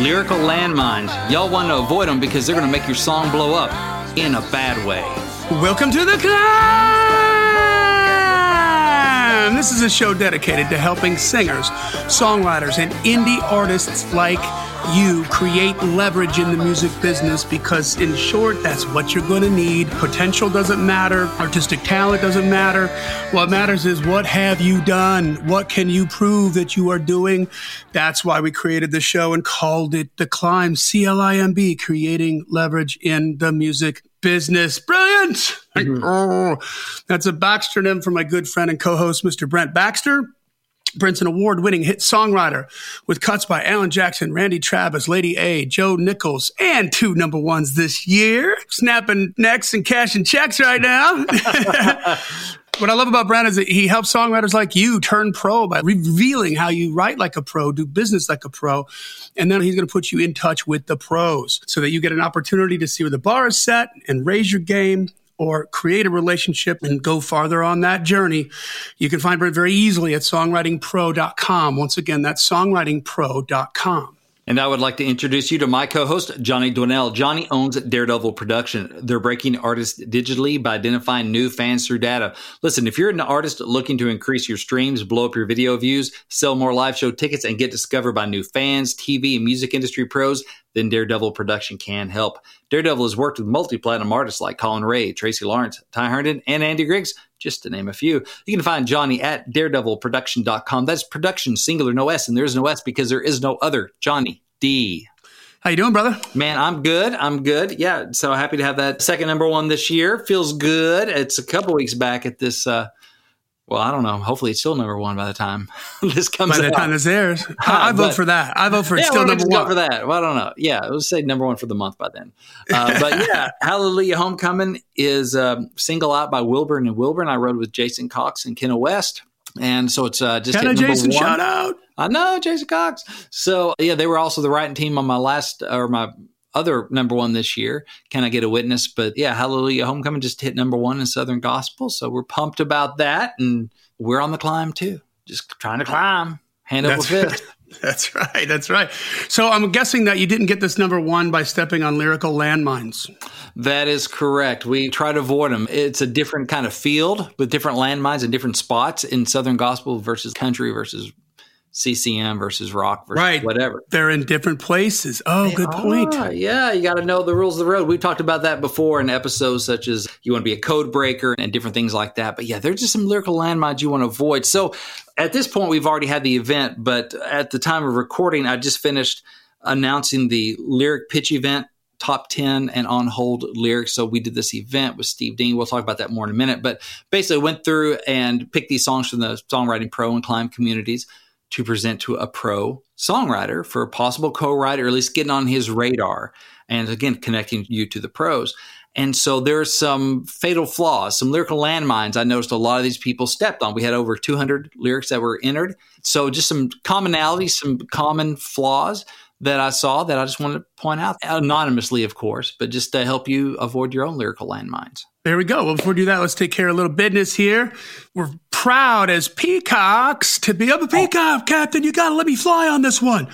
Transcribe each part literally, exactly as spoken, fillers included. Lyrical landmines. Y'all want to avoid them because they're going to make your song blow up in a bad way. Welcome to The Climb! This is a show dedicated to helping singers, songwriters, and indie artists like you create leverage in the music business, because in short, that's what you're going to need. Potential doesn't matter. Artistic talent doesn't matter. What matters is, what have you done? What can you prove that you are doing? That's why we created the show and called it The Climb, C L I M B, creating leverage in the music business. Brilliant! Mm-hmm. Oh, that's a Baxternym for my good friend and co-host, Mister Brent Baxter. Brent's an award-winning hit songwriter with cuts by Alan Jackson, Randy Travis, Lady A, Joe Nichols, and two number ones this year. Snapping necks and cashing checks right now. What I love about Brent is that he helps songwriters like you turn pro by revealing how you write like a pro, do business like a pro, and then he's going to put you in touch with the pros so that you get an opportunity to see where the bar is set and raise your game, or create a relationship and go farther on that journey. You can find Brent very easily at songwriting pro dot com. Once again, that's songwriting pro dot com. And I would like to introduce you to my co-host, Johnny Dwinell. Johnny owns Daredevil Production. They're breaking artists digitally by identifying new fans through data. Listen, if you're an artist looking to increase your streams, blow up your video views, sell more live show tickets, and get discovered by new fans, T V, and music industry pros, then Daredevil Production can help. Daredevil has worked with multi-platinum artists like Colin Ray, Tracy Lawrence, Ty Herndon, and Andy Griggs, just to name a few. You can find Johnny at daredevil production dot com. That's production, singular, no S, and there is no S because there is no other Johnny D. How you doing, brother? Man, I'm good. I'm good. Yeah, so happy to have that second number one this year. Feels good. It's a couple weeks back at this... Uh, Well, I don't know. Hopefully, it's still number one by the time this comes out. By the out. time this airs. I, I vote but, for that. I vote for it's yeah, still number one. for that. Well, I don't know. Yeah, let's say number one for the month by then. Uh, but yeah, Hallelujah Homecoming is a single out by Wilburn and Wilburn. I rode with Jason Cox and Kenna West. And so it's uh, just hit number Jason, one. Shout out. I know, Jason Cox. So yeah, they were also the writing team on my last or my other number one this year. Can I get a witness? But yeah, Hallelujah Homecoming just hit number one in Southern Gospel. So we're pumped about that. And we're on the climb too. Just trying to climb. Hand over fist. That's right. That's right. So I'm guessing that you didn't get this number one by stepping on lyrical landmines. That is correct. We try to avoid them. It's a different kind of field with different landmines and different spots in Southern Gospel versus country versus C C M versus rock versus right. whatever. They're in different places. Oh, they good are. point. Yeah, you got to know the rules of the road. We've talked about that before in episodes such as you want to be a code breaker and different things like that. But yeah, there's just some lyrical landmines you want to avoid. So at this point, we've already had the event, but at the time of recording, I just finished announcing the lyric pitch event, top ten and on hold lyrics. So we did this event with Steve Dean. We'll talk about that more in a minute. But basically went through and picked these songs from the Songwriting Pro and Climb communities to present to a pro songwriter for a possible co-writer, or at least getting on his radar. And again, connecting you to the pros. And so there's some fatal flaws, some lyrical landmines I noticed a lot of these people stepped on. We had over two hundred lyrics that were entered. So just some commonalities, some common flaws that I saw that I just wanted to point out, anonymously, of course, but just to help you avoid your own lyrical landmines. There we go. Well, before we do that, let's take care of a little business here. We're proud as peacocks to be up a peacock, Captain. You got to let me fly on this one.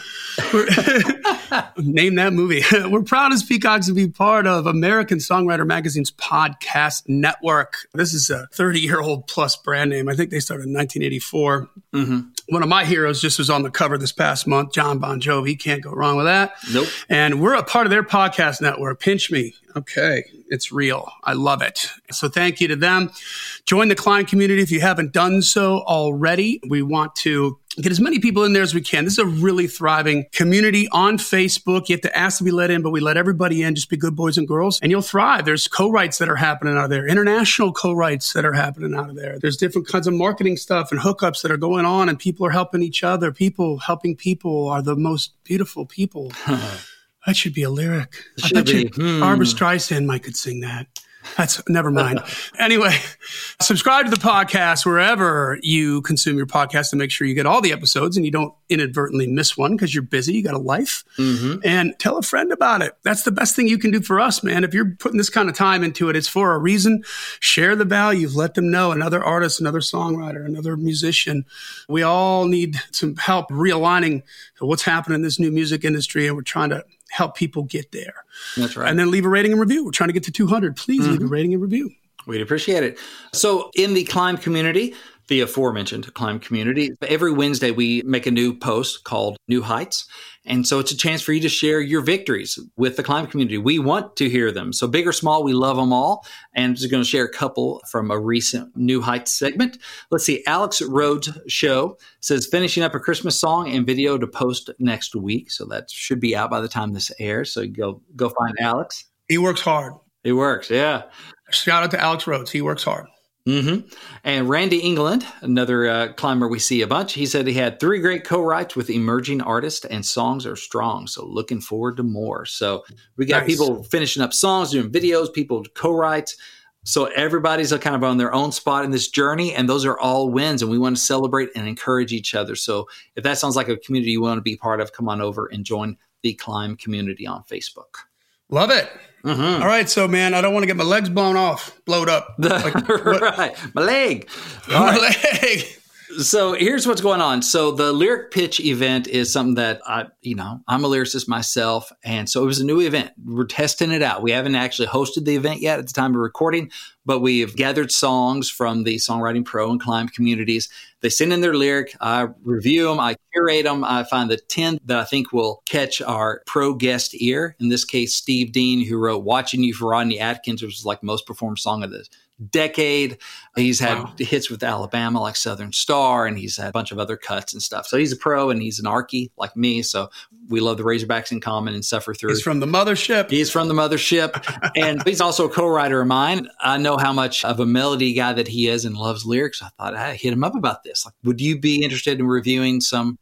Name that movie. We're proud as peacocks to be part of American Songwriter Magazine's podcast network. This is a thirty-year-old plus brand name. I think they started in nineteen eighty-four. Mm-hmm. One of my heroes just was on the cover this past month, John Bon Jovi. He can't go wrong with that. Nope. And we're a part of their podcast network. Pinch me. Okay. It's real. I love it. So thank you to them. Join the client community if you haven't done so already. We want to get as many people in there as we can. This is a really thriving community on Facebook. You have to ask to be let in, but we let everybody in. Just be good boys and girls, and you'll thrive. There's co-writes that are happening out of there, international co-writes that are happening out of there. There's different kinds of marketing stuff and hookups that are going on, and people are helping each other. People helping people are the most beautiful people. That should be a lyric. I bet you, hmm. Barbra Streisand might could sing that. That's never mind. Anyway, subscribe to the podcast wherever you consume your podcast to make sure you get all the episodes and you don't inadvertently miss one because you're busy, you got a life. Mm-hmm. And tell a friend about it. That's the best thing you can do for us, man. If you're putting this kind of time into it, it's for a reason. Share the value. Let them know another artist, another songwriter, another musician. We all need some help realigning what's happening in this new music industry, and we're trying to help people get there. That's right. And then leave a rating and review. We're trying to get to two hundred. Please mm-hmm. leave a rating and review. We'd appreciate it. So in the Climb community, the aforementioned Climb community, every Wednesday we make a new post called New Heights. And so it's a chance for you to share your victories with the Climb community. We want to hear them. So big or small, we love them all. And I'm just going to share a couple from a recent New Heights segment. Let's see. Alex Rhodes Show says, finishing up a Christmas song and video to post next week. So that should be out by the time this airs. So go go find Alex. He works hard. He works, yeah. Shout out to Alex Rhodes. He works hard. Mm-hmm. And Randy England, another uh, climber we see a bunch, he said he had three great co-writes with emerging artists and songs are strong. So looking forward to more. So we got nice. People finishing up songs, doing videos, people co-writes. So everybody's kind of on their own spot in this journey, and those are all wins, and we want to celebrate and encourage each other. So if that sounds like a community you want to be part of, come on over and join the Climb community on Facebook. Love it. Mm-hmm. All right. So, man, I don't want to get my legs blown off, blowed up. Like, right. My leg. All my right. leg. So here's what's going on. So the lyric pitch event is something that I, you know, I'm a lyricist myself. And so it was a new event. We're testing it out. We haven't actually hosted the event yet at the time of recording, but we have gathered songs from the Songwriting Pro and Climb communities. They send in their lyric. I review them. I curate them. I find the ten that I think will catch our pro guest ear. In this case, Steve Dean, who wrote Watching You for Rodney Atkins, which was like most performed song of this decade. He's had wow. hits with Alabama like Southern Star, and he's had a bunch of other cuts and stuff. So he's a pro, and he's an Arky like me. So we love the Razorbacks in common and suffer through. He's from the mothership. He's from the mothership. And he's also a co-writer of mine. I know how much of a melody guy that he is and loves lyrics. I thought I hit him up about this. Like, would you be interested in reviewing some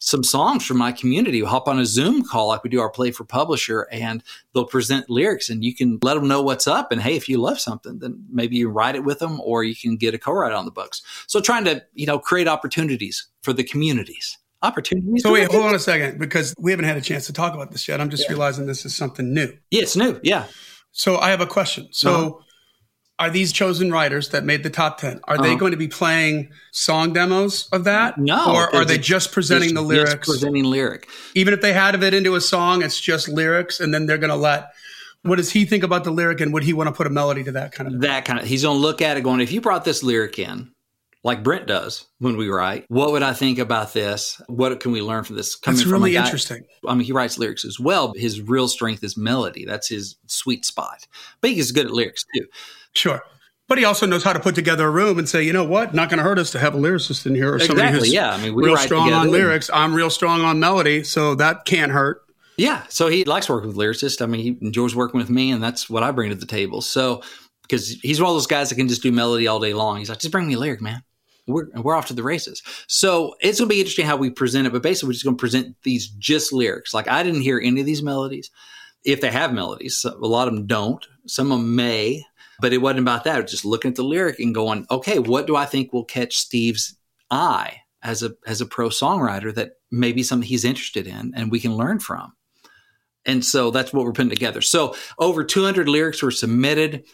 some songs from my community? We'll hop on a Zoom call like we do our Play for Publisher, and they'll present lyrics, and you can let them know what's up. And hey, if you love something, then maybe you write it with them, or you can get a co-write on the books. So trying to, you know, create opportunities for the communities. Opportunities. So wait, hold on a second, because we haven't had a chance to talk about this yet. I'm just yeah. realizing this is something new. Yeah, it's new. Yeah. So I have a question. So uh-huh. are these chosen writers that made the top ten? Are uh-huh. they going to be playing song demos of that? No. Or are they just presenting the lyrics? Just presenting lyric. Even if they had it into a song, it's just lyrics, and then they're going to let... What does he think about the lyric, and would he want to put a melody to that kind of... That kind of... He's going to look at it going, if you brought this lyric in, like Brent does when we write, what would I think about this? What can we learn from this? Coming That's really from a guy, interesting. I mean, he writes lyrics as well, but his real strength is melody. That's his sweet spot. But he's good at lyrics too. Sure. But he also knows how to put together a room and say, you know what, not going to hurt us to have a lyricist in here or exactly, somebody who's yeah. I mean, we real strong on lyrics. I'm real strong on melody, so that can't hurt. Yeah. So he likes working with lyricists. I mean, he enjoys working with me, and that's what I bring to the table. So, because he's one of those guys that can just do melody all day long. He's like, just bring me a lyric, man. We're, we're off to the races. So it's going to be interesting how we present it, but basically we're just going to present these just lyrics. Like, I didn't hear any of these melodies. If they have melodies, a lot of them don't. Some of them may. But it wasn't about that. It was just looking at the lyric and going, okay, what do I think will catch Steve's eye as a as a pro songwriter that maybe something he's interested in and we can learn from? And so that's what we're putting together. So over two hundred lyrics were submitted,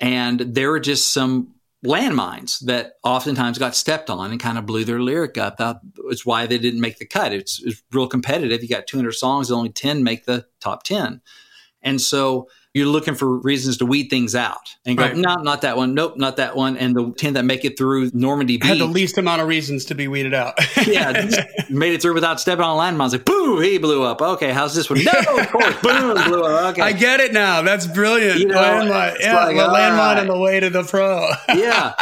and there were just some landmines that oftentimes got stepped on and kind of blew their lyric up. That was why they didn't make the cut. It's, it's real competitive. You got two hundred songs, only ten make the top ten. And so you're looking for reasons to weed things out and go, right. no, not that one. Nope, not that one. And the ten that make it through Normandy Beach had the least amount of reasons to be weeded out. yeah, made it through without stepping on landmines. Like, boom, he blew up. Okay, how's this one? No, of course, boom, blew up. Okay, I get it now. That's brilliant. You know, landmine, yeah, like, landmine right. on the way to the pro. yeah,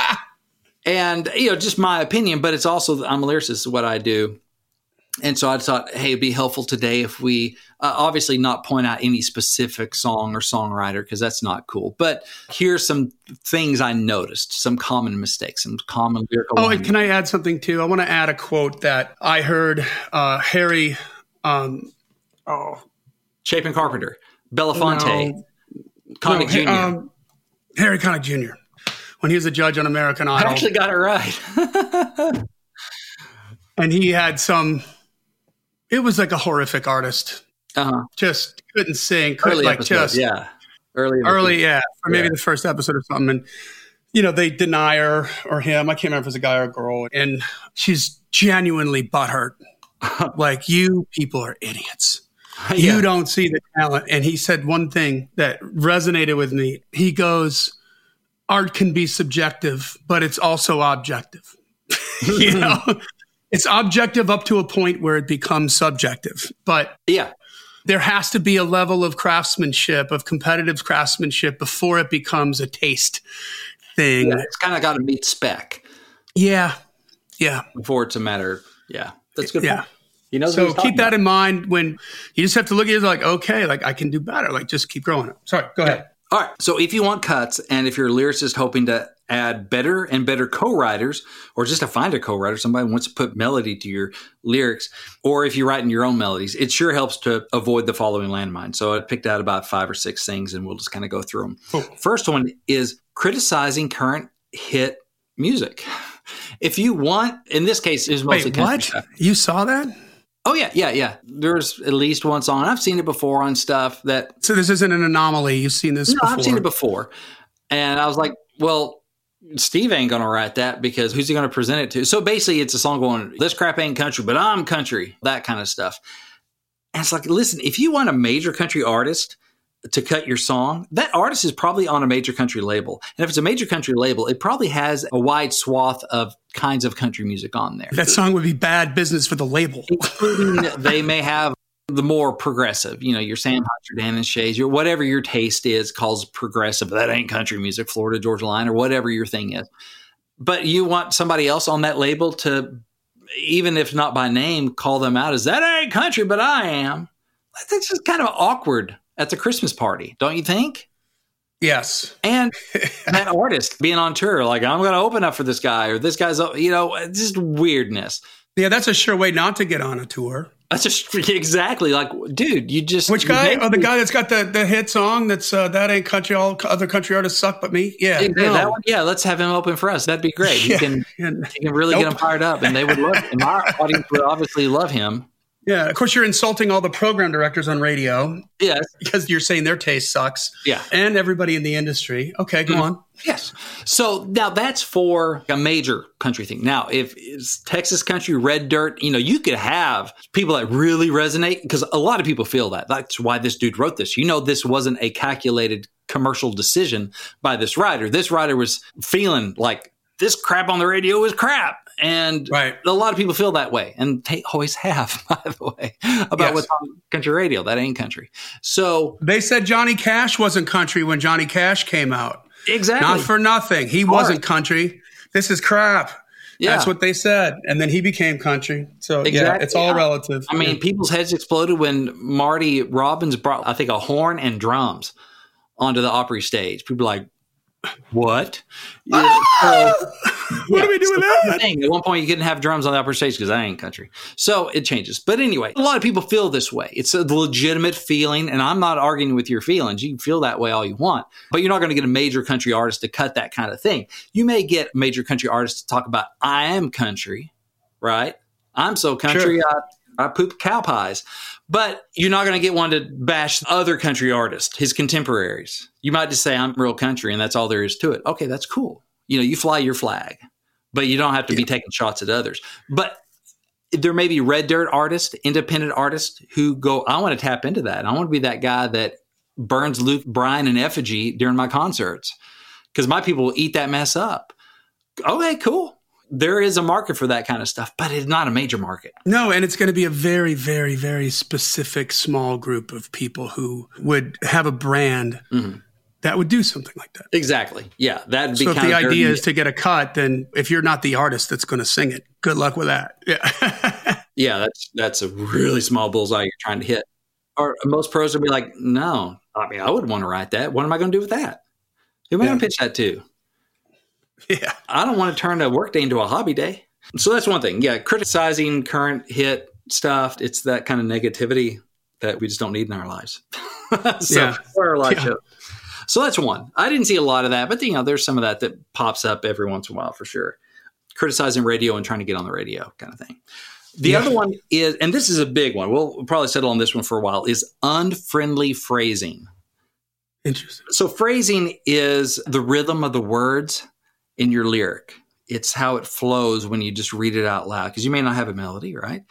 and you know, just my opinion, but it's also I'm a lyricist. Is what I do. And so I thought, hey, it'd be helpful today if we uh, obviously not point out any specific song or songwriter, because that's not cool. But here's some things I noticed, some common mistakes, some common lyrical. Oh, and can I add something too? I want to add a quote that I heard uh, Harry, um, oh, Chapin Carpenter, Belafonte, no, Connick no, Junior Um, Harry Connick Junior when he was a judge on American Idol. I actually got it right. And he had some, it was like a horrific artist. Uh-huh. Just couldn't sing. Couldn't, early like episode, just, yeah. Early, early yeah. Or maybe yeah. the first episode or something. And, you know, they deny her or him. I can't remember if it was a guy or a girl. And she's genuinely butthurt. Like, you people are idiots. Yeah. You don't see the talent. And he said one thing that resonated with me. He goes, art can be subjective, but it's also objective. You know, it's objective up to a point where it becomes subjective. But yeah, there has to be a level of craftsmanship, of competitive craftsmanship, before it becomes a taste thing. Yeah, it's kind of got to meet spec. Yeah. Yeah. Before it's a matter. Yeah. That's good. Yeah. Point. You know, so keep that about. in mind when you just have to look at it like, okay, like I can do better. Like just keep growing it. Sorry, go ahead. All right. So if you want cuts and if you're a lyricist hoping to add better and better co-writers or just to find a co-writer, somebody wants to put melody to your lyrics, or if you're writing your own melodies, it sure helps to avoid the following landmine. So I picked out about five or six things and we'll just kind of go through them. Cool. First one is criticizing current hit music. If you want, in this case, it's mostly Wait, what? Stuff. You saw that? Oh, yeah, yeah, yeah. There's at least one song. I've seen it before on stuff that... So this isn't an anomaly. You've seen this no, before. No, I've seen it before. And I was like, well, Steve ain't going to write that because who's he going to present it to? So basically, it's a song going, this crap ain't country, but I'm country, that kind of stuff. And it's like, listen, if you want a major country artist to cut your song, that artist is probably on a major country label. And if it's a major country label, it probably has a wide swath of kinds of country music on there. That song would be bad business for the label. Including they may have the more progressive, you know, your Sam Hunt, your Dan and Shay's, your whatever your taste is calls progressive. That ain't country music, Florida Georgia Line, or whatever your thing is. But you want somebody else on that label to, even if not by name, call them out as that ain't country, but I am. That's just kind of awkward at the Christmas party, don't you think? Yes. And that artist being on tour, like, I'm going to open up for this guy or this guy's, you know, just weirdness. Yeah, that's a sure way not to get on a tour. That's just exactly like, dude, you just... Which guy? Oh, the guy that's got the, the hit song that's, uh, that ain't country, all other country artists suck but me? Yeah. Yeah, no. That one, yeah, let's have him open for us. That'd be great. Yeah. You can, you can really nope. get him fired up and they would love him. Our audience would obviously love him. Yeah, of course, you're insulting all the program directors on radio. Yes. Because you're saying their taste sucks. Yeah. And everybody in the industry. Okay, go mm-hmm. on. Yes. So now that's for a major country thing. Now, if it's Texas country, red dirt, you know, you could have people that really resonate because a lot of people feel that. That's why this dude wrote this. You know, this wasn't a calculated commercial decision by this writer. This writer was feeling like this crap on the radio is crap. And right. a lot of people feel that way, and they always have, by the way, about yes. what's on country radio. That ain't country. So they said Johnny Cash wasn't country when Johnny Cash came out. Exactly. Not for nothing. He Art. wasn't country. This is crap. Yeah. That's what they said. And then he became country. So exactly. yeah, it's all yeah. relative. I mean, yeah. people's heads exploded when Marty Robbins brought, I think, a horn and drums onto the Opry stage. People were like, what? Yeah, ah! so, what yeah, do we do so with that? Thing. At one point, you couldn't have drums on the upper stage because that ain't country. So it changes. But anyway, a lot of people feel this way. It's a legitimate feeling, and I'm not arguing with your feelings. You can feel that way all you want, but you're not going to get a major country artist to cut that kind of thing. You may get major country artists to talk about, I am country, right? I'm so country, sure. I, I poop cow pies. But you're not going to get one to bash other country artists, his contemporaries. You might just say, I'm real country, and that's all there is to it. Okay, that's cool. You know, you fly your flag, but you don't have to yeah. be taking shots at others. But there may be red dirt artists, independent artists who go, I want to tap into that. I want to be that guy that burns Luke Bryan in effigy during my concerts because my people will eat that mess up. Okay, cool. There is a market for that kind of stuff, but it's not a major market. No, and it's going to be a very, very, very specific small group of people who would have a brand mm-hmm. that would do something like that. Exactly. Yeah, that'd be so. If the idea is to get a cut, then if you're not the artist that's going to sing it, good luck with that. Yeah, yeah, that's that's a really small bullseye you're trying to hit. Or most pros would be like, no, I mean, I wouldn't want to write that. What am I going to do with that? Who am I yeah. going to pitch that to? Yeah, I don't want to turn a work day into a hobby day. So that's one thing. Yeah, criticizing current hit stuff. It's that kind of negativity that we just don't need in our lives. So yeah. our life yeah. show. So that's one. I didn't see a lot of that, but you know, there's some of that that pops up every once in a while for sure. Criticizing radio and trying to get on the radio kind of thing. The yeah. other one is, and this is a big one, we'll probably settle on this one for a while, is unfriendly phrasing. Interesting. So phrasing is the rhythm of the words in your lyric. It's how it flows when you just read it out loud, because you may not have a melody, right?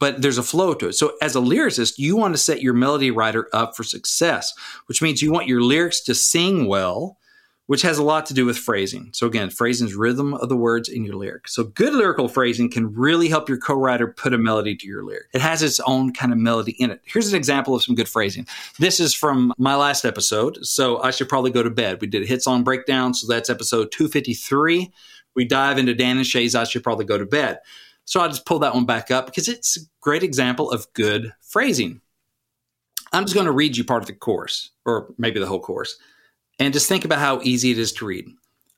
But there's a flow to it. So as a lyricist, you want to set your melody writer up for success, which means you want your lyrics to sing well, which has a lot to do with phrasing. So again, phrasing is rhythm of the words in your lyric. So good lyrical phrasing can really help your co-writer put a melody to your lyric. It has its own kind of melody in it. Here's an example of some good phrasing. This is from my last episode, so I should probably go to bed. We did a hit song breakdown, so that's episode two fifty-three. We dive into Dan and Shay's I Should Probably Go to Bed. So I'll just pull that one back up because it's a great example of good phrasing. I'm just going to read you part of the chorus, or maybe the whole chorus, and just think about how easy it is to read.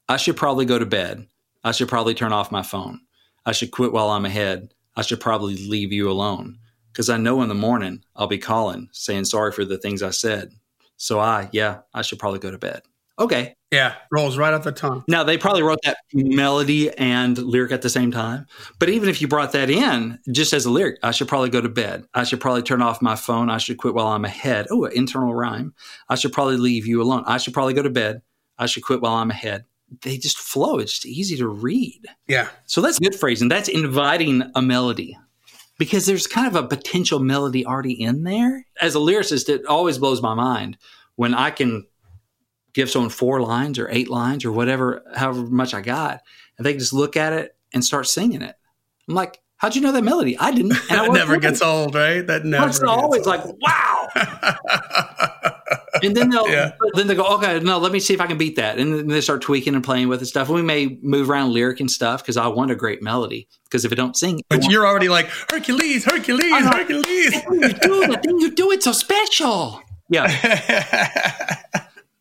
I should probably go to bed. I should probably turn off my phone. I should quit while I'm ahead. I should probably leave you alone because I know in the morning I'll be calling, saying sorry for the things I said. So I, yeah, I should probably go to bed. Okay. Yeah, rolls right off the tongue. Now, they probably wrote that melody and lyric at the same time. But even if you brought that in, just as a lyric, I should probably go to bed. I should probably turn off my phone. I should quit while I'm ahead. Oh, an internal rhyme. I should probably leave you alone. I should probably go to bed. I should quit while I'm ahead. They just flow. It's just easy to read. Yeah. So that's good phrasing. That's inviting a melody. Because there's kind of a potential melody already in there. As a lyricist, it always blows my mind when I can give someone four lines or eight lines or whatever, however much I got, and they can just look at it and start singing it. I'm like, how'd you know that melody? I didn't. And that I never ready. Gets old, right? That never gets always old. Like, wow. And then they'll yeah. then they go, okay, no, let me see if I can beat that. And then they start tweaking and playing with it stuff. And we may move around lyric and stuff because I want a great melody. Because if I don't sing, but you're already like Hercules, Hercules, I'm Hercules. Like, you do the thing you do it so special. Yeah.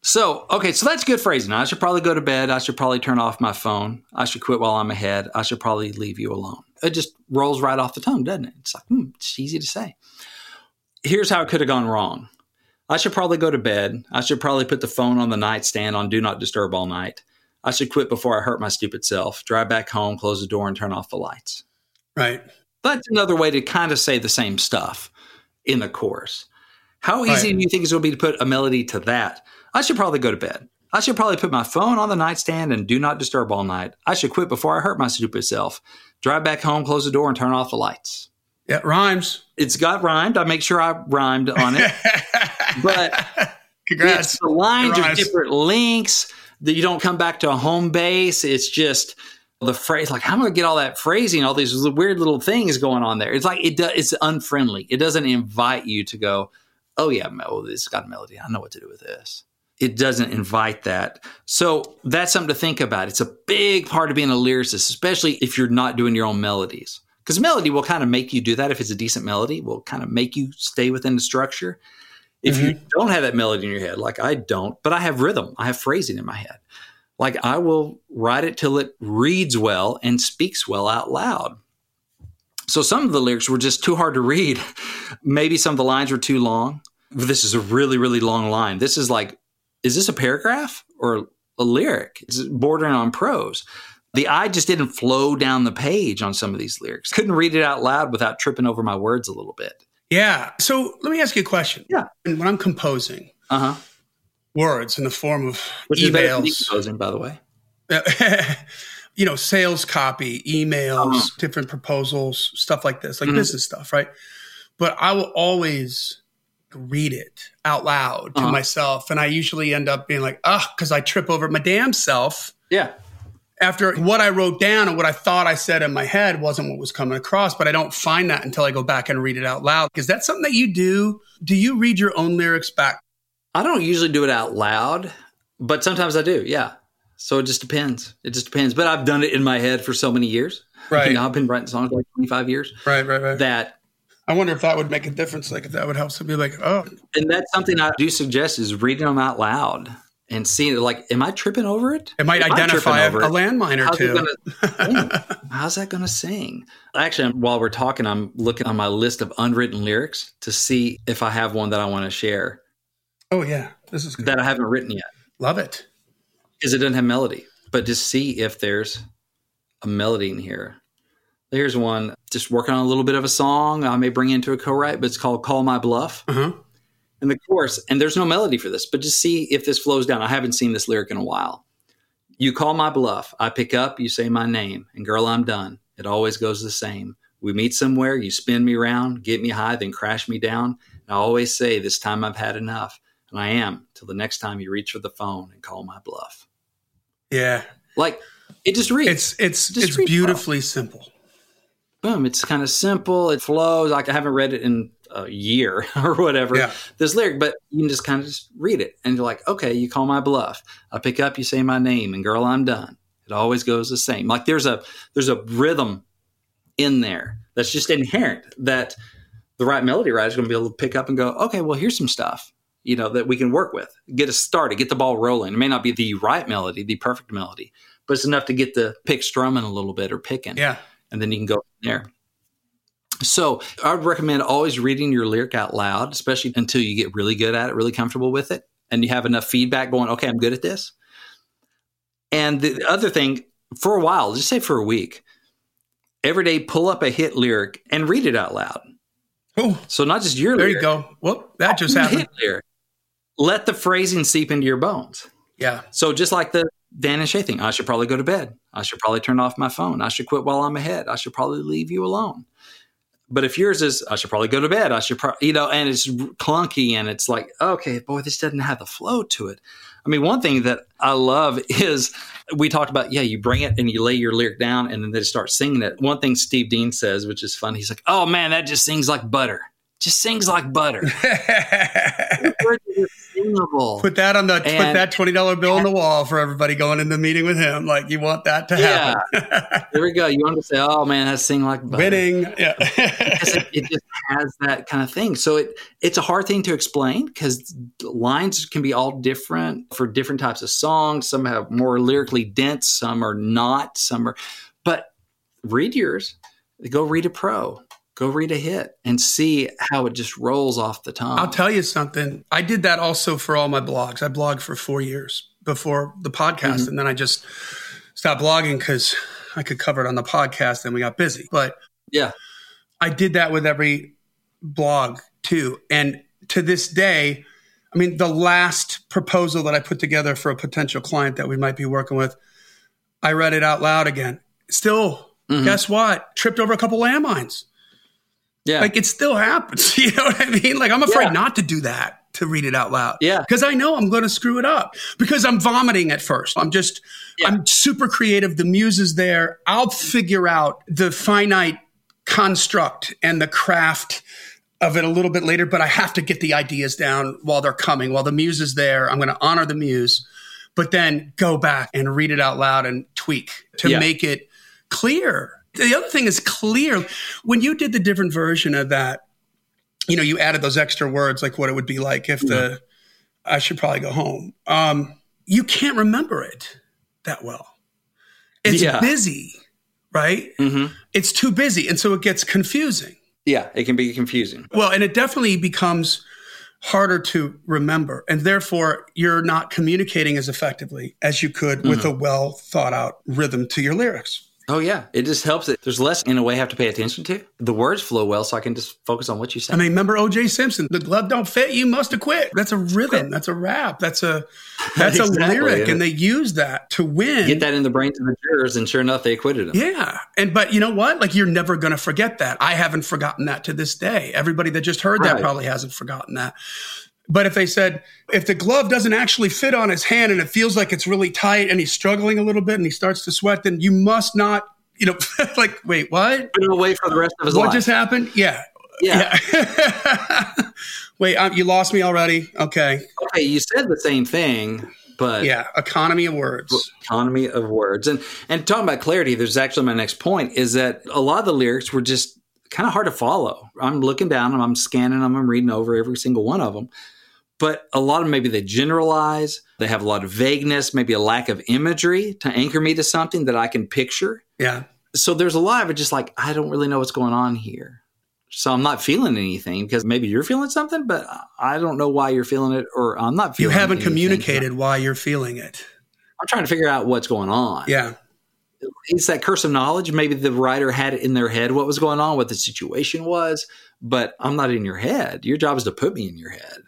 So, okay, so that's good phrasing. I should probably go to bed. I should probably turn off my phone. I should quit while I'm ahead. I should probably leave you alone. It just rolls right off the tongue, doesn't it? It's like, hmm, it's easy to say. Here's how it could have gone wrong. I should probably go to bed. I should probably put the phone on the nightstand on Do Not Disturb all night. I should quit before I hurt my stupid self. Drive back home, close the door, and turn off the lights. Right. That's another way to kind of say the same stuff in the chorus. How easy right. do you think it's going to be to put a melody to that? I should probably go to bed. I should probably put my phone on the nightstand and do not disturb all night. I should quit before I hurt my stupid self. Drive back home, close the door, and turn off the lights. It rhymes. It's got rhymed. I make sure I rhymed on it. But congrats. It's the lines are different links. That you don't come back to a home base. It's just the phrase. Like, how am I going to get all that phrasing, all these weird little things going on there? It's like it. Do, it's unfriendly. It doesn't invite you to go, oh, yeah, oh, it's got a melody. I know what to do with this. It doesn't invite that. So that's something to think about. It's a big part of being a lyricist, especially if you're not doing your own melodies. Because melody will kind of make you do that. If it's a decent melody, will kind of make you stay within the structure. If mm-hmm. you don't have that melody in your head, like I don't, but I have rhythm. I have phrasing in my head. Like I will write it till it reads well and speaks well out loud. So some of the lyrics were just too hard to read. Maybe some of the lines were too long. This is a really, really long line. This is like, is this a paragraph or a lyric? It's bordering on prose. The eye just didn't flow down the page on some of these lyrics. Couldn't read it out loud without tripping over my words a little bit. Yeah. So let me ask you a question. Yeah. When I'm composing uh-huh. words in the form of which emails. Which is composing, by the way. You know, sales copy, emails, uh-huh. different proposals, stuff like this, like mm-hmm. business stuff, right? But I will always read it out loud to uh-huh. myself. And I usually end up being like, oh, because I trip over my damn self. Yeah. After what I wrote down and what I thought I said in my head wasn't what was coming across, but I don't find that until I go back and read it out loud. Is that something that you do? Do you read your own lyrics back? I don't usually do it out loud, but sometimes I do. Yeah. So it just depends. It just depends. But I've done it in my head for so many years. Right. You know, I've been writing songs for like twenty-five years. Right, right, right. That I wonder if that would make a difference, like if that would help somebody like, oh. And that's something I do suggest is reading them out loud and seeing it like, am I tripping over it? It might am identify a, a landmine or two. How's that going to sing? Actually, while we're talking, I'm looking on my list of unwritten lyrics to see if I have one that I want to share. Oh, yeah. This is good. That I haven't written yet. Love it. Because it doesn't have melody, but just see if there's a melody in here. Here's one, just working on a little bit of a song. I may bring into a co-write, but it's called Call My Bluff. Uh-huh. And the chorus, and there's no melody for this, but just see if this flows down. I haven't seen this lyric in a while. You call my bluff. I pick up. You say my name. And girl, I'm done. It always goes the same. We meet somewhere. You spin me round, get me high, then crash me down. And I always say this time I've had enough. And I am till the next time you reach for the phone and call my bluff. Yeah. Like it just reads. It's, it's, just it's reads beautifully well. Simple. Boom. It's kind of simple. It flows. Like I haven't read it in a year or whatever, yeah. this lyric, but you can just kind of just read it. And you're like, okay, you call my bluff. I pick up, you say my name, and girl, I'm done. It always goes the same. Like there's a, there's a rhythm in there that's just inherent that the right melody writer is going to be able to pick up and go, okay, well, here's some stuff, you know, that we can work with, get us started, get the ball rolling. It may not be the right melody, the perfect melody, but it's enough to get the pick strumming a little bit or picking. Yeah. And then you can go from there. So I would recommend always reading your lyric out loud, especially until you get really good at it, really comfortable with it, and you have enough feedback going, okay, I'm good at this. And the other thing, for a while, just say for a week, every day pull up a hit lyric and read it out loud. Oh, so not just your there lyric. There you go. Well, that just happened. Hit lyric. Let the phrasing seep into your bones. Yeah. So just like the Dan and Shay thing, I should probably go to bed. I should probably turn off my phone. I should quit while I'm ahead. I should probably leave you alone. But if yours is, I should probably go to bed. I should probably, you know, and it's clunky and it's like, okay, boy, this doesn't have the flow to it. I mean, one thing that I love is we talked about, yeah, you bring it and you lay your lyric down and then they start singing it. One thing Steve Dean says, which is fun, he's like, oh man, that just sings like butter. Just sings like butter. Put that on the and, put that twenty dollar bill on the wall for everybody going in the meeting with him. Like you want that to happen. Yeah. There we go. You want to say, "Oh man, that sing like butter." Winning. Yeah. it, it just has that kind of thing. So it it's a hard thing to explain because lines can be all different for different types of songs. Some have more lyrically dense. Some are not. Some are. But read yours. Go read a pro. Go read a hit and see how it just rolls off the tongue. I'll tell you something. I did that also for all my blogs. I blogged for four years before the podcast. Mm-hmm. And then I just stopped blogging because I could cover it on the podcast and we got busy. But yeah, I did that with every blog too. And to this day, I mean, the last proposal that I put together for a potential client that we might be working with, I read it out loud again. Still, mm-hmm. guess what? Tripped over a couple landmines. Yeah. Like it still happens. You know what I mean? Like I'm afraid yeah. not to do that, to read it out loud. Yeah. Because I know I'm going to screw it up because I'm vomiting at first. I'm just, yeah. I'm super creative. The muse is there. I'll figure out the finite construct and the craft of it a little bit later, but I have to get the ideas down while they're coming. While the muse is there, I'm going to honor the muse, but then go back and read it out loud and tweak to yeah. make it clear. The other thing is clear. When you did the different version of that, you know, you added those extra words, like what it would be like if yeah. the, I should probably go home. Um, you can't remember it that well. It's yeah. busy, right? Mm-hmm. It's too busy. And so it gets confusing. Yeah, it can be confusing. Well, and it definitely becomes harder to remember. And therefore, you're not communicating as effectively as you could mm-hmm. with a well thought out rhythm to your lyrics. Oh, yeah. It just helps it. There's less, in a way, I have to pay attention to. The words flow well, so I can just focus on what you say. I mean, remember O J Simpson, the glove don't fit, you must have quit. That's a rhythm. Quit. That's a rap. That's a that's exactly. a lyric. And they use that to win. Get that in the brains of the jurors, and sure enough, they acquitted him. Yeah. and But you know what? Like, you're never going to forget that. I haven't forgotten that to this day. Everybody that just heard right. that probably hasn't forgotten that. But if they said, if the glove doesn't actually fit on his hand and it feels like it's really tight and he's struggling a little bit and he starts to sweat, then you must not, you know, like, wait, what? Put him away for the rest of his what life. What just happened? Yeah. Yeah. yeah. wait, um, you lost me already. Okay. Okay. You said the same thing, but. Yeah. Economy of words. Economy of words. And, and talking about clarity, there's actually my next point is that a lot of the lyrics were just kind of hard to follow. I'm looking down and I'm scanning them. I'm reading over every single one of them. But a lot of them, maybe they generalize, they have a lot of vagueness, maybe a lack of imagery to anchor me to something that I can picture. Yeah. So there's a lot of it just like, I don't really know what's going on here. So I'm not feeling anything, because maybe you're feeling something, but I don't know why you're feeling it, or I'm not feeling it. You haven't anything. communicated why you're feeling it. I'm trying to figure out what's going on. Yeah. It's that curse of knowledge. Maybe the writer had it in their head what was going on, what the situation was, but I'm not in your head. Your job is to put me in your head.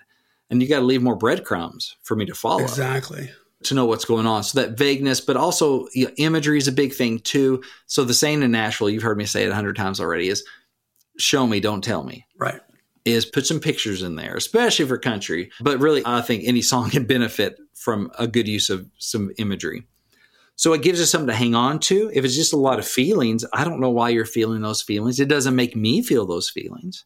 And you got to leave more breadcrumbs for me to follow. Exactly. To know what's going on. So that vagueness, but also, you know, imagery is a big thing too. So the saying in Nashville, you've heard me say it a hundred times already, is show me, don't tell me. Right. Is put some pictures in there, especially for country. But really, I think any song can benefit from a good use of some imagery. So it gives us something to hang on to. If it's just a lot of feelings, I don't know why you're feeling those feelings. It doesn't make me feel those feelings.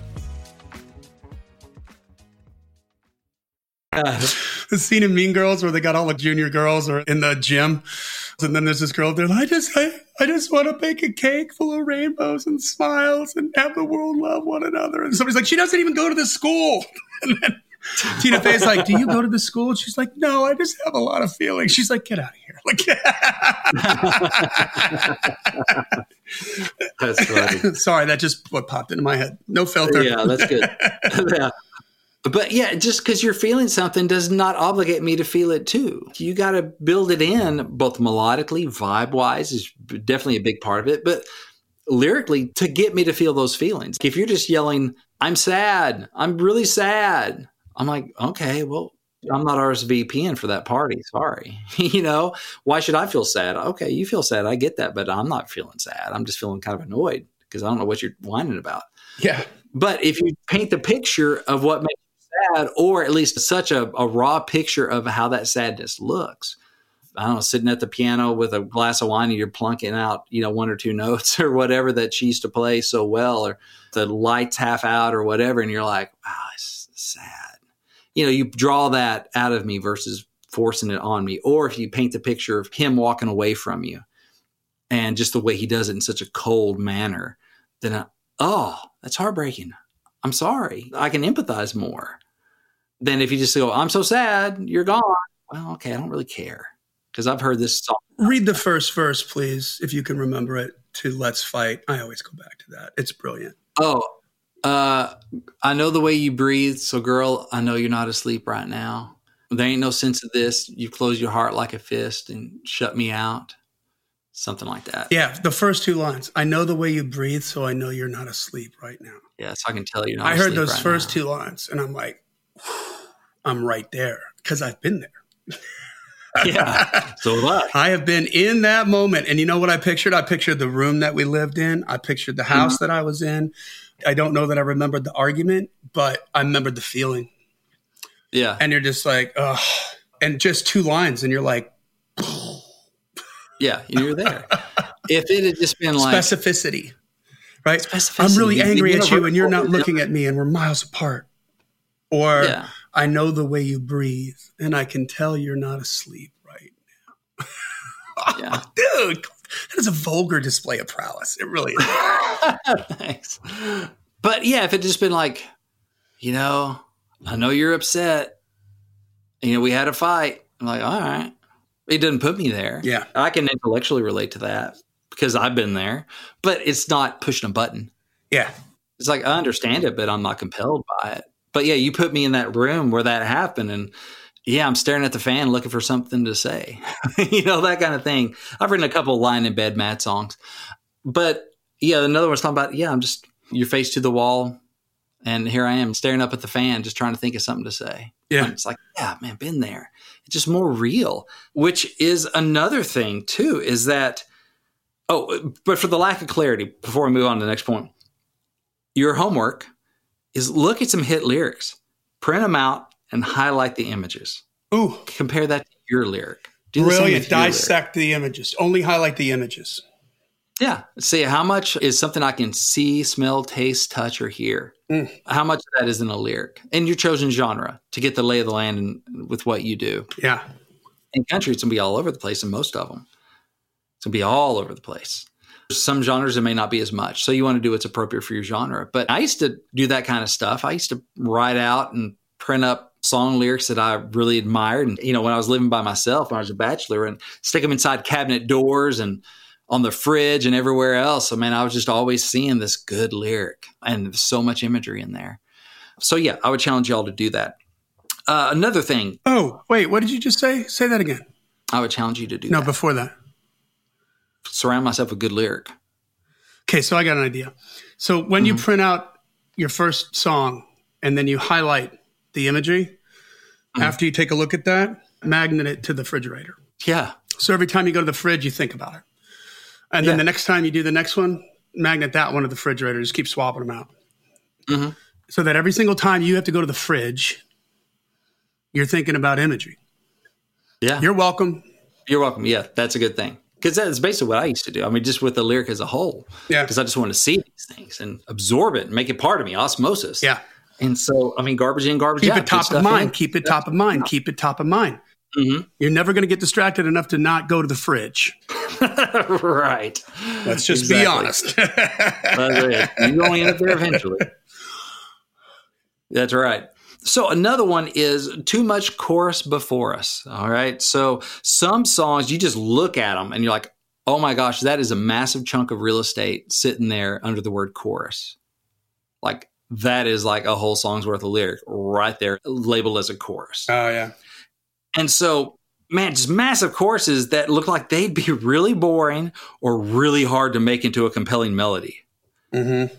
Uh, the scene in Mean Girls where they got all the junior girls are in the gym, and then there's this girl there. I just, I, I just want to bake a cake full of rainbows and smiles and have the world love one another. And somebody's like, she doesn't even go to the school. And then Tina Fey's like, do you go to the school? And she's like, no, I just have a lot of feelings. She's like, get out of here. Like, that's funny. Sorry, that just what popped into my head. No filter. Yeah, that's good. Yeah. But yeah, just because you're feeling something does not obligate me to feel it too. You got to build it in, both melodically, vibe-wise is definitely a big part of it, but lyrically to get me to feel those feelings. If you're just yelling, I'm sad, I'm really sad, I'm like, okay, well, I'm not R S V P-ing for that party, sorry. You know, why should I feel sad? Okay, you feel sad, I get that, but I'm not feeling sad. I'm just feeling kind of annoyed because I don't know what you're whining about. Yeah. But if you paint the picture of what makes sad, or at least such a, a raw picture of how that sadness looks. I don't know, sitting at the piano with a glass of wine and you're plunking out, you know, one or two notes or whatever that she used to play so well, or the lights half out or whatever. And you're like, wow, it's sad. You know, you draw that out of me versus forcing it on me. Or if you paint the picture of him walking away from you and just the way he does it in such a cold manner, then, I, oh, that's heartbreaking. I'm sorry. I can empathize more than if you just go, I'm so sad, you're gone. Well, okay, I don't really care because I've heard this song. Read the first verse, please, if you can remember it, to Let's Fight. I always go back to that. It's brilliant. Oh, uh, I know the way you breathe. So, girl, I know you're not asleep right now. There ain't no sense of this. You close your heart like a fist and shut me out. Something like that. Yeah, the first two lines. I know the way you breathe, so I know you're not asleep right now. Yeah, so I can tell you're not I asleep I heard those right first now. two lines, and I'm like, I'm right there, because I've been there. Yeah, so have I. I have been in that moment, and you know what I pictured? I pictured the room that we lived in. I pictured the house mm-hmm. that I was in. I don't know that I remembered the argument, but I remembered the feeling. Yeah. And you're just like, ugh. And just two lines, and you're like, yeah, you're there. If it had just been like specificity, right? Specificity. I'm really angry at you, and you're not looking at me, and we're miles apart. Or yeah. I know the way you breathe, and I can tell you're not asleep right now. Yeah. Dude, that is a vulgar display of prowess. It really is. Thanks. But yeah, if it just been like, you know, I know you're upset. You know, we had a fight. I'm like, all right. It didn't put me there. Yeah. I can intellectually relate to that because I've been there, but it's not pushing a button. Yeah. It's like, I understand it, but I'm not compelled by it. But yeah, you put me in that room where that happened, and yeah, I'm staring at the fan looking for something to say, you know, that kind of thing. I've written a couple of Lying in Bed Mad songs, but yeah, another one's talking about, yeah, I'm just your face to the wall. And here I am staring up at the fan, just trying to think of something to say. Yeah. And it's like, yeah, man, been there. It's just more real, which is another thing too, is that, oh, but for the lack of clarity, before we move on to the next point, your homework is look at some hit lyrics, print them out, and highlight the images. Ooh. Compare that to your lyric. Do Brilliant. The Dissect lyric. The images. Only highlight the images. Yeah. See, how much is something I can see, smell, taste, touch, or hear? Mm. How much of that is in a lyric? And your chosen genre to get the lay of the land and with what you do. Yeah. In country, it's going to be all over the place in most of them. It's going to be all over the place. Some genres, it may not be as much. So you want to do what's appropriate for your genre. But I used to do that kind of stuff. I used to write out and print up song lyrics that I really admired. And, you know, when I was living by myself, when I was a bachelor, and stick them inside cabinet doors and on the fridge and everywhere else. I mean, I was just always seeing this good lyric and so much imagery in there. So yeah, I would challenge y'all to do that. Uh, another thing. Oh, wait, what did you just say? Say that again. I would challenge you to do no, that. No, before that. Surround myself with good lyric. Okay, so I got an idea. So when mm-hmm. you print out your first song and then you highlight the imagery, mm-hmm. after you take a look at that, magnet it to the refrigerator. Yeah. So every time you go to the fridge, you think about it. And then yeah. the next time you do the next one, magnet that one to the refrigerator. Just keep swapping them out. Mm-hmm. So that every single time you have to go to the fridge, you're thinking about imagery. Yeah. You're welcome. You're welcome. Yeah, that's a good thing. Because that's basically what I used to do. I mean, just with the lyric as a whole. Yeah. Because I just want to see these things and absorb it and make it part of me, osmosis. Yeah. And so, I mean, garbage in, garbage keep out. It top keep, of mind, keep it yeah. top of mind. Keep it top of mind. Keep it top of mind. You're never going to get distracted enough to not go to the fridge. Right. Let's just exactly. be honest. You only end up there eventually. That's right. So another one is too much chorus before us. All right. So some songs, you just look at them and you're like, oh my gosh, that is a massive chunk of real estate sitting there under the word chorus. Like that is like a whole song's worth of lyric right there labeled as a chorus. Oh yeah. And so, man, just massive choruses that look like they'd be really boring or really hard to make into a compelling melody. Mm-hmm.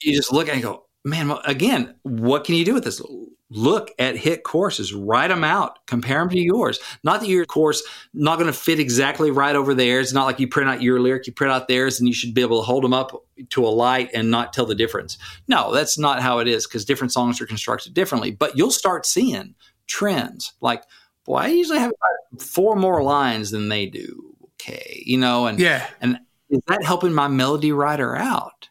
You just look at it and go, man, again, what can you do with this? Look at hit choruses, write them out, compare them to yours. Not that your chorus not going to fit exactly right over theirs. It's not like you print out your lyric, you print out theirs, and you should be able to hold them up to a light and not tell the difference. No, that's not how it is, because different songs are constructed differently. But you'll start seeing trends. Like, boy, I usually have about four more lines than they do. Okay, you know, and yeah. and is that helping my melody writer out?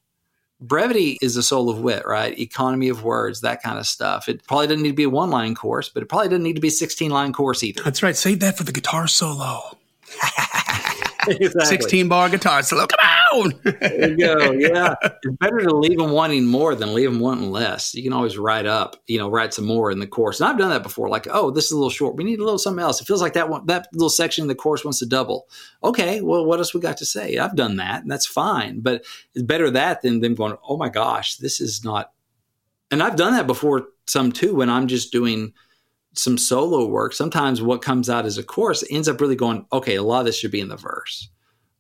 Brevity is the soul of wit, right? Economy of words, that kind of stuff. It probably doesn't need to be a one-line chorus, but it probably doesn't need to be a sixteen-line chorus either. That's right. Save that for the guitar solo. Exactly. sixteen-bar guitar solo. Come on! There you go. Yeah. It's better to leave them wanting more than leave them wanting less. You can always write up, you know, write some more in the chorus. And I've done that before. Like, oh, this is a little short. We need a little something else. It feels like that one, that little section in the chorus wants to double. Okay, well, what else we got to say? I've done that, and that's fine. But it's better that than them going, oh, my gosh, this is not. And I've done that before some, too, when I'm just doing some solo work. Sometimes what comes out as a chorus ends up really going, okay, a lot of this should be in the verse.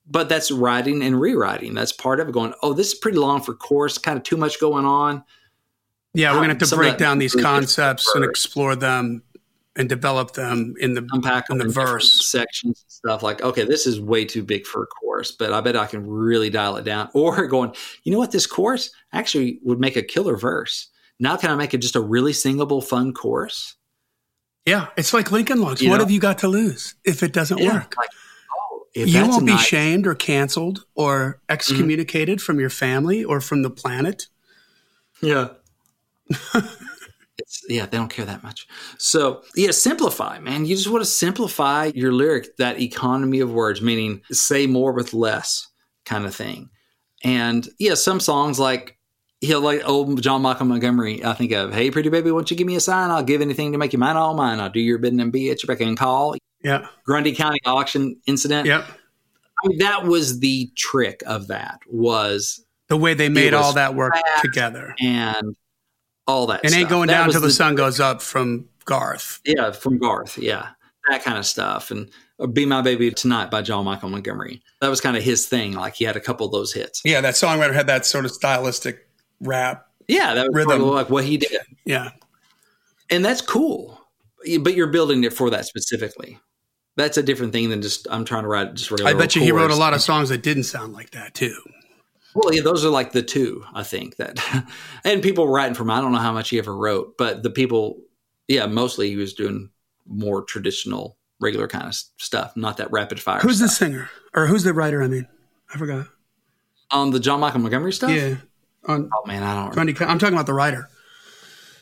But that's writing and rewriting. That's part of it going, oh, this is pretty long for chorus, kind of too much going on. Yeah, we're going to have to break down these concepts and explore them and develop them in the, unpack in the verse. Sections and stuff like, okay, this is way too big for a chorus, but I bet I can really dial it down. Or going, you know what, this chorus actually would make a killer verse. Now can I make it just a really singable, fun chorus? Yeah, it's like Lincoln Logs. You what know? Have you got to lose if it doesn't yeah, work? Like, oh, if you won't be nice. Shamed or canceled or excommunicated mm-hmm. from your family or from the planet. Yeah. It's Yeah, they don't care that much. So yeah, simplify, man. You just want to simplify your lyric, that economy of words, meaning say more with less kind of thing. And yeah, some songs like, you know, like old John Michael Montgomery, I think of, hey, pretty baby, won't you give me a sign? I'll give anything to make you mine, all mine. I'll do your bidding and be at your beck and call. Yeah. Grundy County auction incident. Yep. I mean, that was the trick of that, was the way they made all that work together. And all that stuff. It ain't going down until the sun goes up from Garth. Yeah, from Garth. Yeah. That kind of stuff. And Be My Baby Tonight by John Michael Montgomery. That was kind of his thing. Like, he had a couple of those hits. Yeah, that songwriter had that sort of stylistic rap. Yeah, that was rhythm. Like what he did. Yeah. And that's cool. But you're building it for that specifically. That's a different thing than just, I'm trying to write just regular. I bet you he wrote a lot of songs that didn't sound like that too. Well, yeah, those are like the two, I think, that, and people writing from, I don't know how much he ever wrote, but the people, yeah, mostly he was doing more traditional, regular kind of stuff, not that rapid fire. Who's stuff. The singer, or who's the writer? I mean, I forgot. On um, the John Michael Montgomery stuff? Yeah. On, oh man, I don't remember. I'm talking about the writer.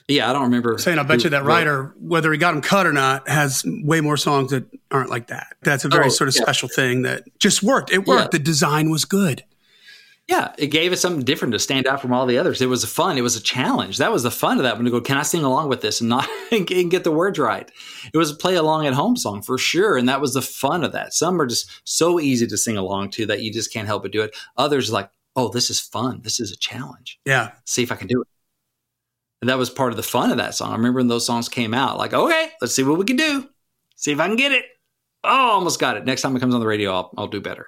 Yeah, I don't remember. Saying, I bet you that writer, whether he got him cut or not, has way more songs that aren't like that. That's a very oh, sort of yeah. special thing that just worked. It worked. Yeah. The design was good. Yeah, it gave us something different to stand out from all the others. It was fun. It was a challenge. That was the fun of that one, to go, can I sing along with this and not and get the words right? It was a play along at home song for sure, and that was the fun of that. Some are just so easy to sing along to that you just can't help but do it. Others are like, oh, this is fun. This is a challenge. Yeah. See if I can do it. And that was part of the fun of that song. I remember when those songs came out, like, okay, let's see what we can do. See if I can get it. Oh, almost got it. Next time it comes on the radio, I'll, I'll do better.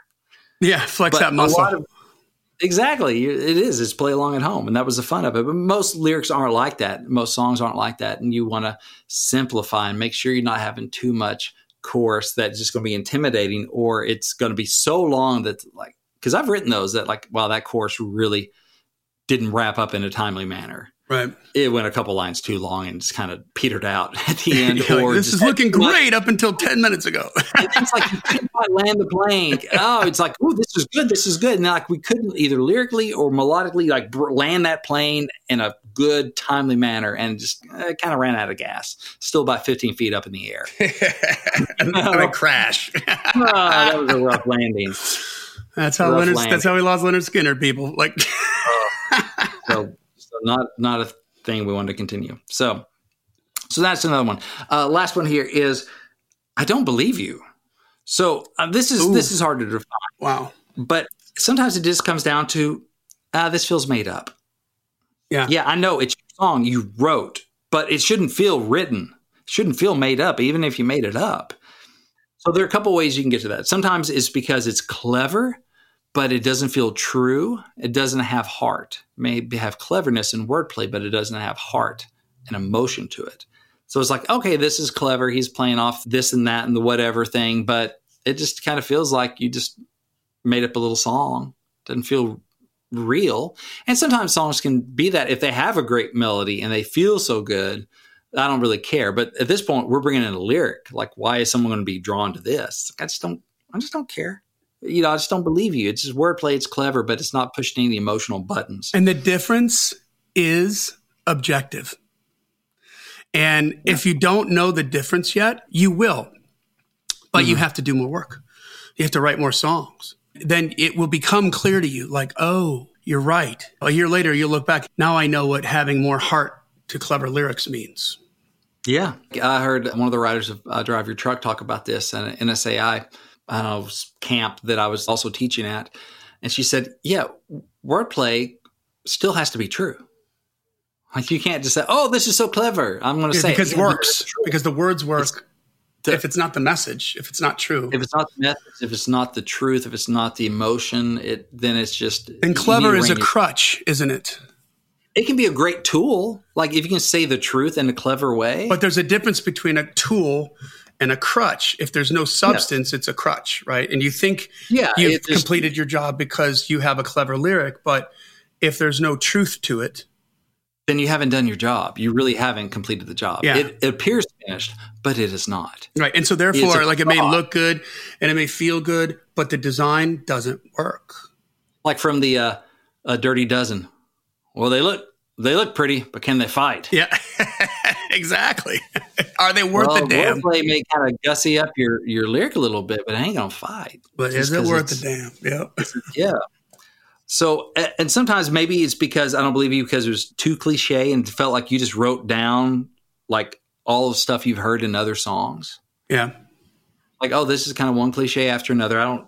Yeah, flex but that muscle. Of, exactly. It is. It's play along at home. And that was the fun of it. But most lyrics aren't like that. Most songs aren't like that. And you want to simplify and make sure you're not having too much chorus that's just going to be intimidating, or it's going to be so long that, like, because I've written those that, like, wow, that chorus really didn't wrap up in a timely manner. Right. It went a couple lines too long and just kind of petered out at the end. Or like, this just is looking great much. Up until ten minutes ago. It's like, you couldn't quite land the plane. Oh, it's like, oh, this is good. This is good. And like, we couldn't either lyrically or melodically, like, br- land that plane in a good, timely manner, and just uh, kind of ran out of gas. Still about fifteen feet up in the air. And a crash. Oh, that was a rough landing. That's how Leonard, that's how we lost Leonard Skinner, people. Like, so. Not not a thing we want to continue. So so that's another one. Uh, last one here is, I don't believe you. So uh, this is Ooh. This is hard to define. Wow. But sometimes it just comes down to, uh, this feels made up. Yeah. Yeah, I know it's your song you wrote, but it shouldn't feel written. It shouldn't feel made up, even if you made it up. So there are a couple ways you can get to that. Sometimes it's because it's clever, but it doesn't feel true. It doesn't have heart. It may have cleverness and wordplay, but it doesn't have heart and emotion to it. So it's like, okay, this is clever. He's playing off this and that and the whatever thing, but it just kind of feels like you just made up a little song. Doesn't feel real. And sometimes songs can be that if they have a great melody and they feel so good, I don't really care. But at this point, we're bringing in a lyric. Like, why is someone going to be drawn to this? Like, I just don't, I just don't care. You know, I just don't believe you. It's just wordplay. It's clever, but it's not pushing any emotional buttons. And the difference is objective. And yeah. If you don't know the difference yet, you will. But mm-hmm. You have to do more work. You have to write more songs. Then it will become clear to you, like, oh, you're right. A year later, you'll look back. Now I know what having more heart to clever lyrics means. Yeah. I heard one of the writers of uh, Drive Your Truck talk about this at an N S A I I don't know, camp that I was also teaching at. And she said, yeah, wordplay still has to be true. Like, you can't just say, oh, this is so clever, I'm going to yeah, say because it. Because it works. Because the words work. It's the, if it's not the message, if it's not true. If it's not the message, if it's not the truth, if it's not the emotion, it then it's just. And clever is a crutch, isn't it? It can be a great tool. Like, if you can say the truth in a clever way. But there's a difference between a tool and a crutch. If there's no substance, yeah. It's a crutch, right? And you think yeah, you've completed your job because you have a clever lyric, but if there's no truth to it, then you haven't done your job. You really haven't completed the job. Yeah. It, it appears finished, but it is not. Right. And so therefore, like, it may look good and it may feel good, but the design doesn't work. Like from the uh, a Dirty Dozen. Well, they look They look pretty, but can they fight? Yeah, exactly. Are they worth well, a damn? Wordplay may kind of gussy up your, your lyric a little bit, but it ain't going to fight. But is it worth a damn? Yep. Yeah. So, and sometimes maybe it's because I don't believe you because it was too cliche and felt like you just wrote down like all of stuff you've heard in other songs. Yeah. Like, oh, this is kind of one cliche after another. I don't.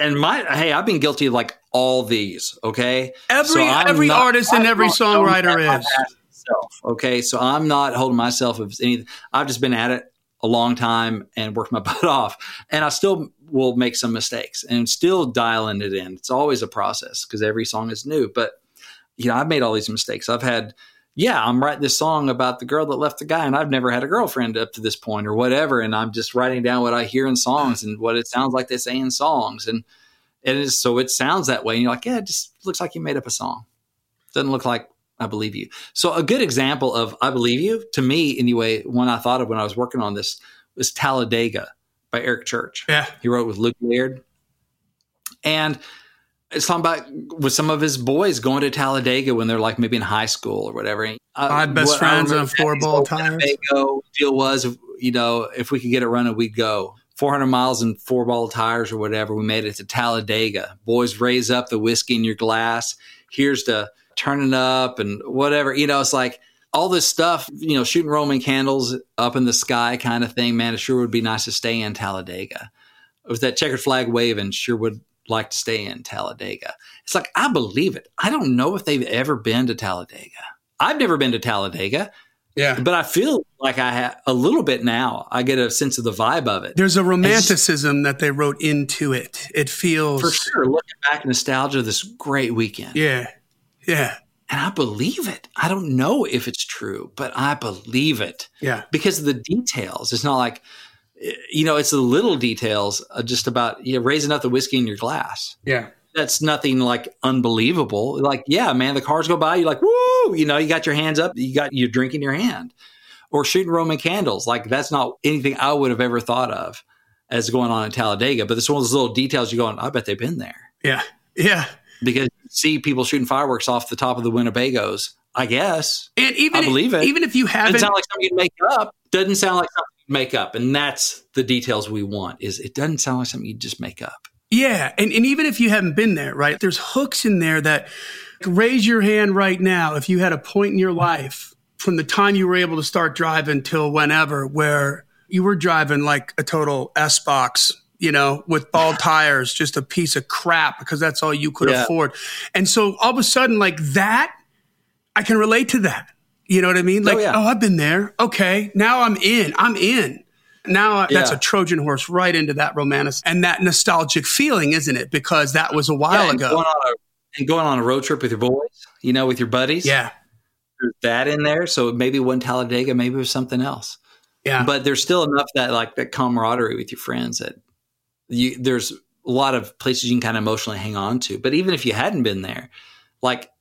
And my hey, I've been guilty of like all these. Okay, every so every not, artist I'm and every songwriter is. Myself, okay, so I'm not holding myself of anything. I've just been at it a long time and worked my butt off, and I still will make some mistakes and still dialing it in. It's always a process because every song is new. But you know, I've made all these mistakes. I've had, yeah, I'm writing this song about the girl that left the guy, and I've never had a girlfriend up to this point or whatever. And I'm just writing down what I hear in songs and what it sounds like they say in songs, and and it is, so it sounds that way. And you're like, yeah, it just looks like you made up a song. Doesn't look like I Believe You. So a good example of I Believe You, to me anyway, one I thought of when I was working on this was Talladega by Eric Church. Yeah. He wrote with Luke Laird. And it's talking about with some of his boys going to Talladega when they're like maybe in high school or whatever. And My I, best friends on four ball tires. Talladega deal was, you know, if we could get it running, we'd go. four hundred miles and four ball tires or whatever. We made it to Talladega. Boys, raise up the whiskey in your glass. Here's the turning up and whatever, you know, it's like all this stuff, you know, shooting Roman candles up in the sky kind of thing, man, it sure would be nice to stay in Talladega. It was that checkered flag waving, sure would like to stay in Talladega. It's like, I believe it. I don't know if they've ever been to Talladega. I've never been to Talladega. Yeah. But I feel like I have a little bit now. I get a sense of the vibe of it. There's a romanticism just, that they wrote into it. It feels. For sure. Looking back, nostalgia, this great weekend. Yeah. Yeah. And I believe it. I don't know if it's true, but I believe it. Yeah. Because of the details. It's not like, you know, it's the little details just about, you know, raising up the whiskey in your glass. Yeah. That's nothing like unbelievable. Like, yeah, man, the cars go by. You're like, woo, you know, you got your hands up. You got your drink in your hand or shooting Roman candles. Like that's not anything I would have ever thought of as going on in Talladega. But it's one of those little details you're going, I bet they've been there. Yeah. Yeah. Because you see people shooting fireworks off the top of the Winnebagos, I guess. And even I believe it. Even if you haven't, doesn't sound like something you make up. Doesn't sound like something you make up, and that's the details we want. Is it doesn't sound like something you just make up. Yeah, and and even if you haven't been there, right? There's hooks in there that like, raise your hand right now if you had a point in your life from the time you were able to start driving till whenever, where you were driving like a total S-box. You know, with bald tires, just a piece of crap because that's all you could yeah. afford. And so all of a sudden, like that, I can relate to that. You know what I mean? Like, oh, yeah. oh I've been there. Okay, now I'm in. I'm in. Now yeah. that's a Trojan horse right into that romantic and that nostalgic feeling, isn't it? Because that was a while yeah, and ago. Going on a, and going on a road trip with your boys, you know, with your buddies. Yeah. There's that in there. So maybe one Talladega, maybe it was something else. Yeah. But there's still enough that like that camaraderie with your friends that, You, there's a lot of places you can kind of emotionally hang on to. But even if you hadn't been there, like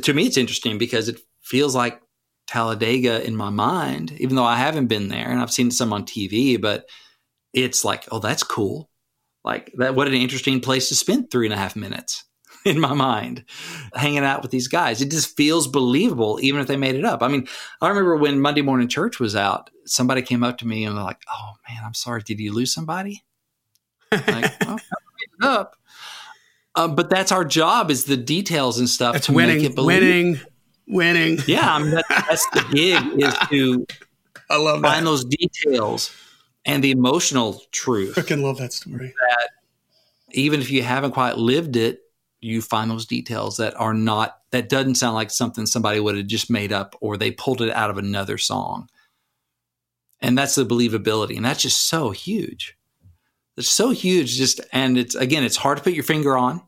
to me, it's interesting because it feels like Talladega in my mind, even though I haven't been there and I've seen some on T V, but it's like, oh, that's cool. Like that, what an interesting place to spend three and a half minutes in my mind, hanging out with these guys. It just feels believable, even if they made it up. I mean, I remember when Monday Morning Church was out, somebody came up to me and they're like, oh man, I'm sorry. Did you lose somebody? Like, oh, up. Um, but that's our job is the details and stuff. That's to winning, make it believe. winning, winning. Yeah, I mean, that's, that's the gig is to I love find that. those details and the emotional truth. I can love that story. That even if you haven't quite lived it, you find those details that are not, that doesn't sound like something somebody would have just made up or they pulled it out of another song. And that's the believability. And that's just so huge. It's so huge, just and it's again, it's hard to put your finger on.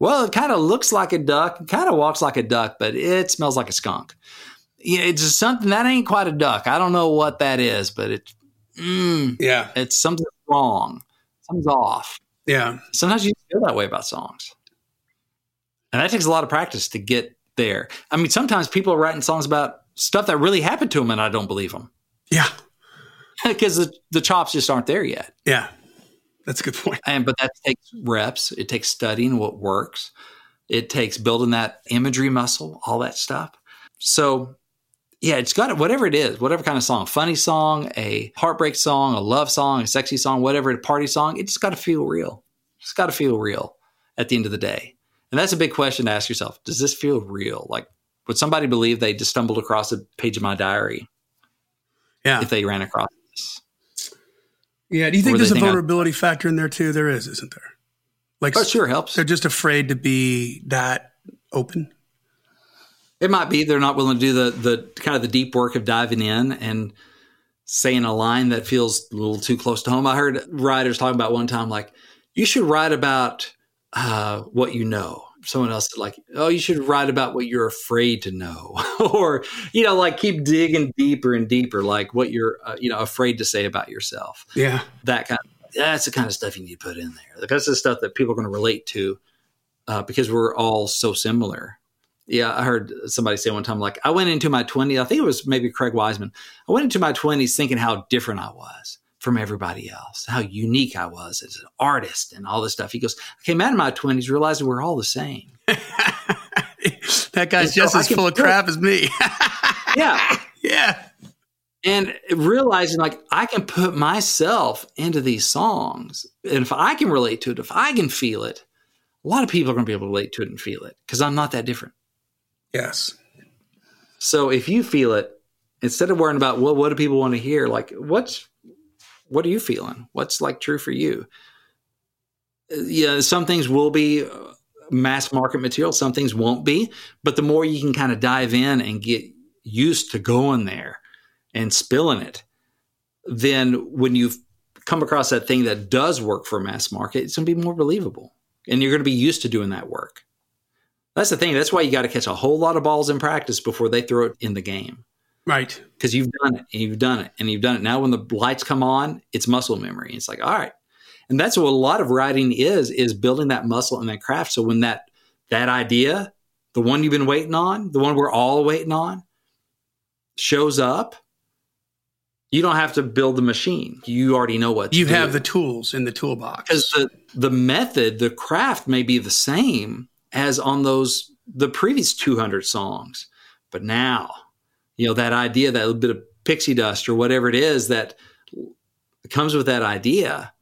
Well, it kind of looks like a duck, it kind of walks like a duck, but it smells like a skunk. Yeah, it's just something that ain't quite a duck. I don't know what that is, but it's mm, yeah, it's something wrong, something's off. Yeah, sometimes you feel that way about songs, and that takes a lot of practice to get there. I mean, sometimes people are writing songs about stuff that really happened to them, and I don't believe them. Yeah, because the, the chops just aren't there yet. Yeah. That's a good point. And but that takes reps. It takes studying what works. It takes building that imagery muscle, all that stuff. So yeah, it's got it, whatever it is, whatever kind of song, funny song, a heartbreak song, a love song, a sexy song, whatever, a party song, it just got to feel real. It's got to feel real at the end of the day. And that's a big question to ask yourself. Does this feel real? Like, would somebody believe they just stumbled across a page of my diary? Yeah. If they ran across this. Yeah. Do you think or there's a think vulnerability I, factor in there too? There is, isn't there? Like, oh, sure helps. They're just afraid to be that open. It might be they're not willing to do the the kind of the deep work of diving in and saying a line that feels a little too close to home. I heard writers talking about one time, like, you should write about uh, what you know. Someone else said, like, oh, you should write about what you're afraid to know, or, you know, like, keep digging deeper and deeper, like what you're, uh, you know, afraid to say about yourself. Yeah. That kind of, that's the kind of stuff you need to put in there. That's the stuff that people are going to relate to uh, because we're all so similar. Yeah, I heard somebody say one time, like, I went into my twenties, I think it was maybe Craig Wiseman, I went into my twenties thinking how different I was from everybody else, how unique I was as an artist and all this stuff. He goes, I came out of my twenties realizing we're all the same. That guy's so just as full of crap as me. Yeah. Yeah. And realizing, like, I can put myself into these songs, and if I can relate to it, if I can feel it, a lot of people are going to be able to relate to it and feel it because I'm not that different. Yes. So if you feel it, instead of worrying about, well, what do people want to hear? Like, what's, what are you feeling? What's, like, true for you? Yeah. Some things will be mass market material. Some things won't be, but the more you can kind of dive in and get used to going there and spilling it, then when you've come across that thing that does work for mass market, it's going to be more believable and you're going to be used to doing that work. That's the thing. That's why you got to catch a whole lot of balls in practice before they throw it in the game. Right. Because you've done it and you've done it and you've done it. Now when the lights come on, it's muscle memory. It's like, all right. And that's what a lot of writing is, is building that muscle and that craft. So when that, that idea, the one you've been waiting on, the one we're all waiting on, shows up, you don't have to build the machine. You already know what to do. You have the tools in the toolbox. Because the, the method, the craft may be the same as on those, the previous two hundred songs. But now, you know, that idea, that little bit of pixie dust or whatever it is that comes with that idea,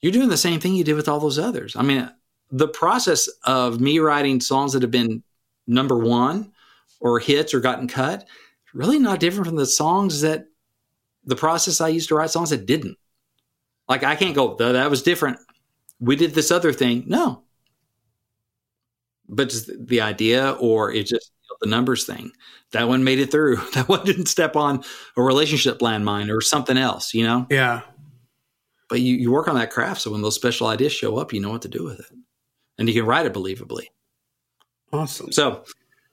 you're doing the same thing you did with all those others. I mean, the process of me writing songs that have been number one or hits or gotten cut, really not different from the songs that, the process I used to write songs that didn't. Like, I can't go, that was different. We did this other thing. No. But just the idea, or it just, you know, the numbers thing. That one made it through. That one didn't step on a relationship landmine or something else, you know? Yeah. But you, you work on that craft. So when those special ideas show up, you know what to do with it. And you can write it believably. Awesome. So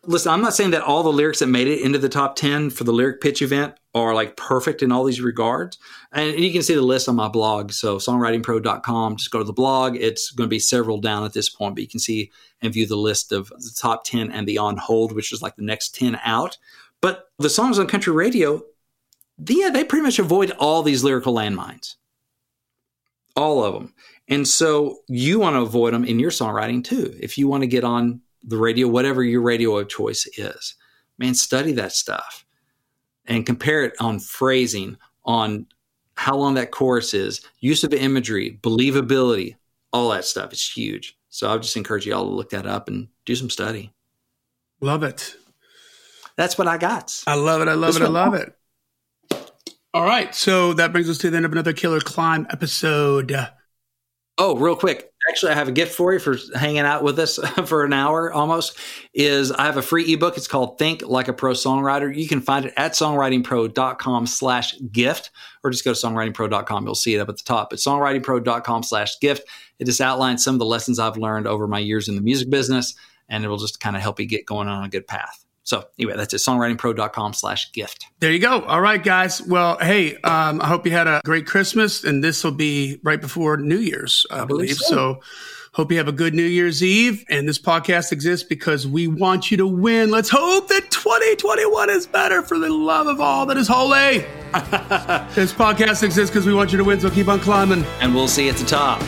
listen, I'm not saying that all the lyrics that made it into the top ten for the lyric pitch event are, like, perfect in all these regards. And, and you can see the list on my blog. So songwriting pro dot com, just go to the blog. It's going to be several down at this point, but you can see and view the list of the top ten and the on hold, which is like the next ten out. But the songs on country radio, yeah, they pretty much avoid all these lyrical landmines, all of them. And so you want to avoid them in your songwriting too. If you want to get on the radio, whatever your radio of choice is, man, study that stuff. And compare it on phrasing, on how long that chorus is, use of imagery, believability, all that stuff. It's huge. So I would just encourage you all to look that up and do some study. Love it. That's what I got. I love it. I love it. I love it. All right. So that brings us to the end of another Killer Climb episode. Oh, real quick. Actually, I have a gift for you for hanging out with us for an hour almost. Is I have a free ebook. It's called Think Like a Pro Songwriter. You can find it at songwritingpro.com slash gift, or just go to songwritingpro dot com. You'll see it up at the top. It's songwritingpro.com slash gift. It just outlines some of the lessons I've learned over my years in the music business, and it will just kind of help you get going on a good path. So anyway, that's it, songwritingpro.com slash gift. There you go. All right, guys. Well, hey, um, I hope you had a great Christmas, and this will be right before New Year's, I, I believe. believe so. so hope you have a good New Year's Eve, and this podcast exists because we want you to win. Let's hope that twenty twenty-one is better, for the love of all that is holy. This podcast exists because we want you to win, so keep on climbing. And we'll see you at the top.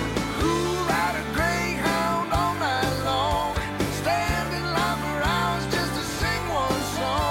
Song.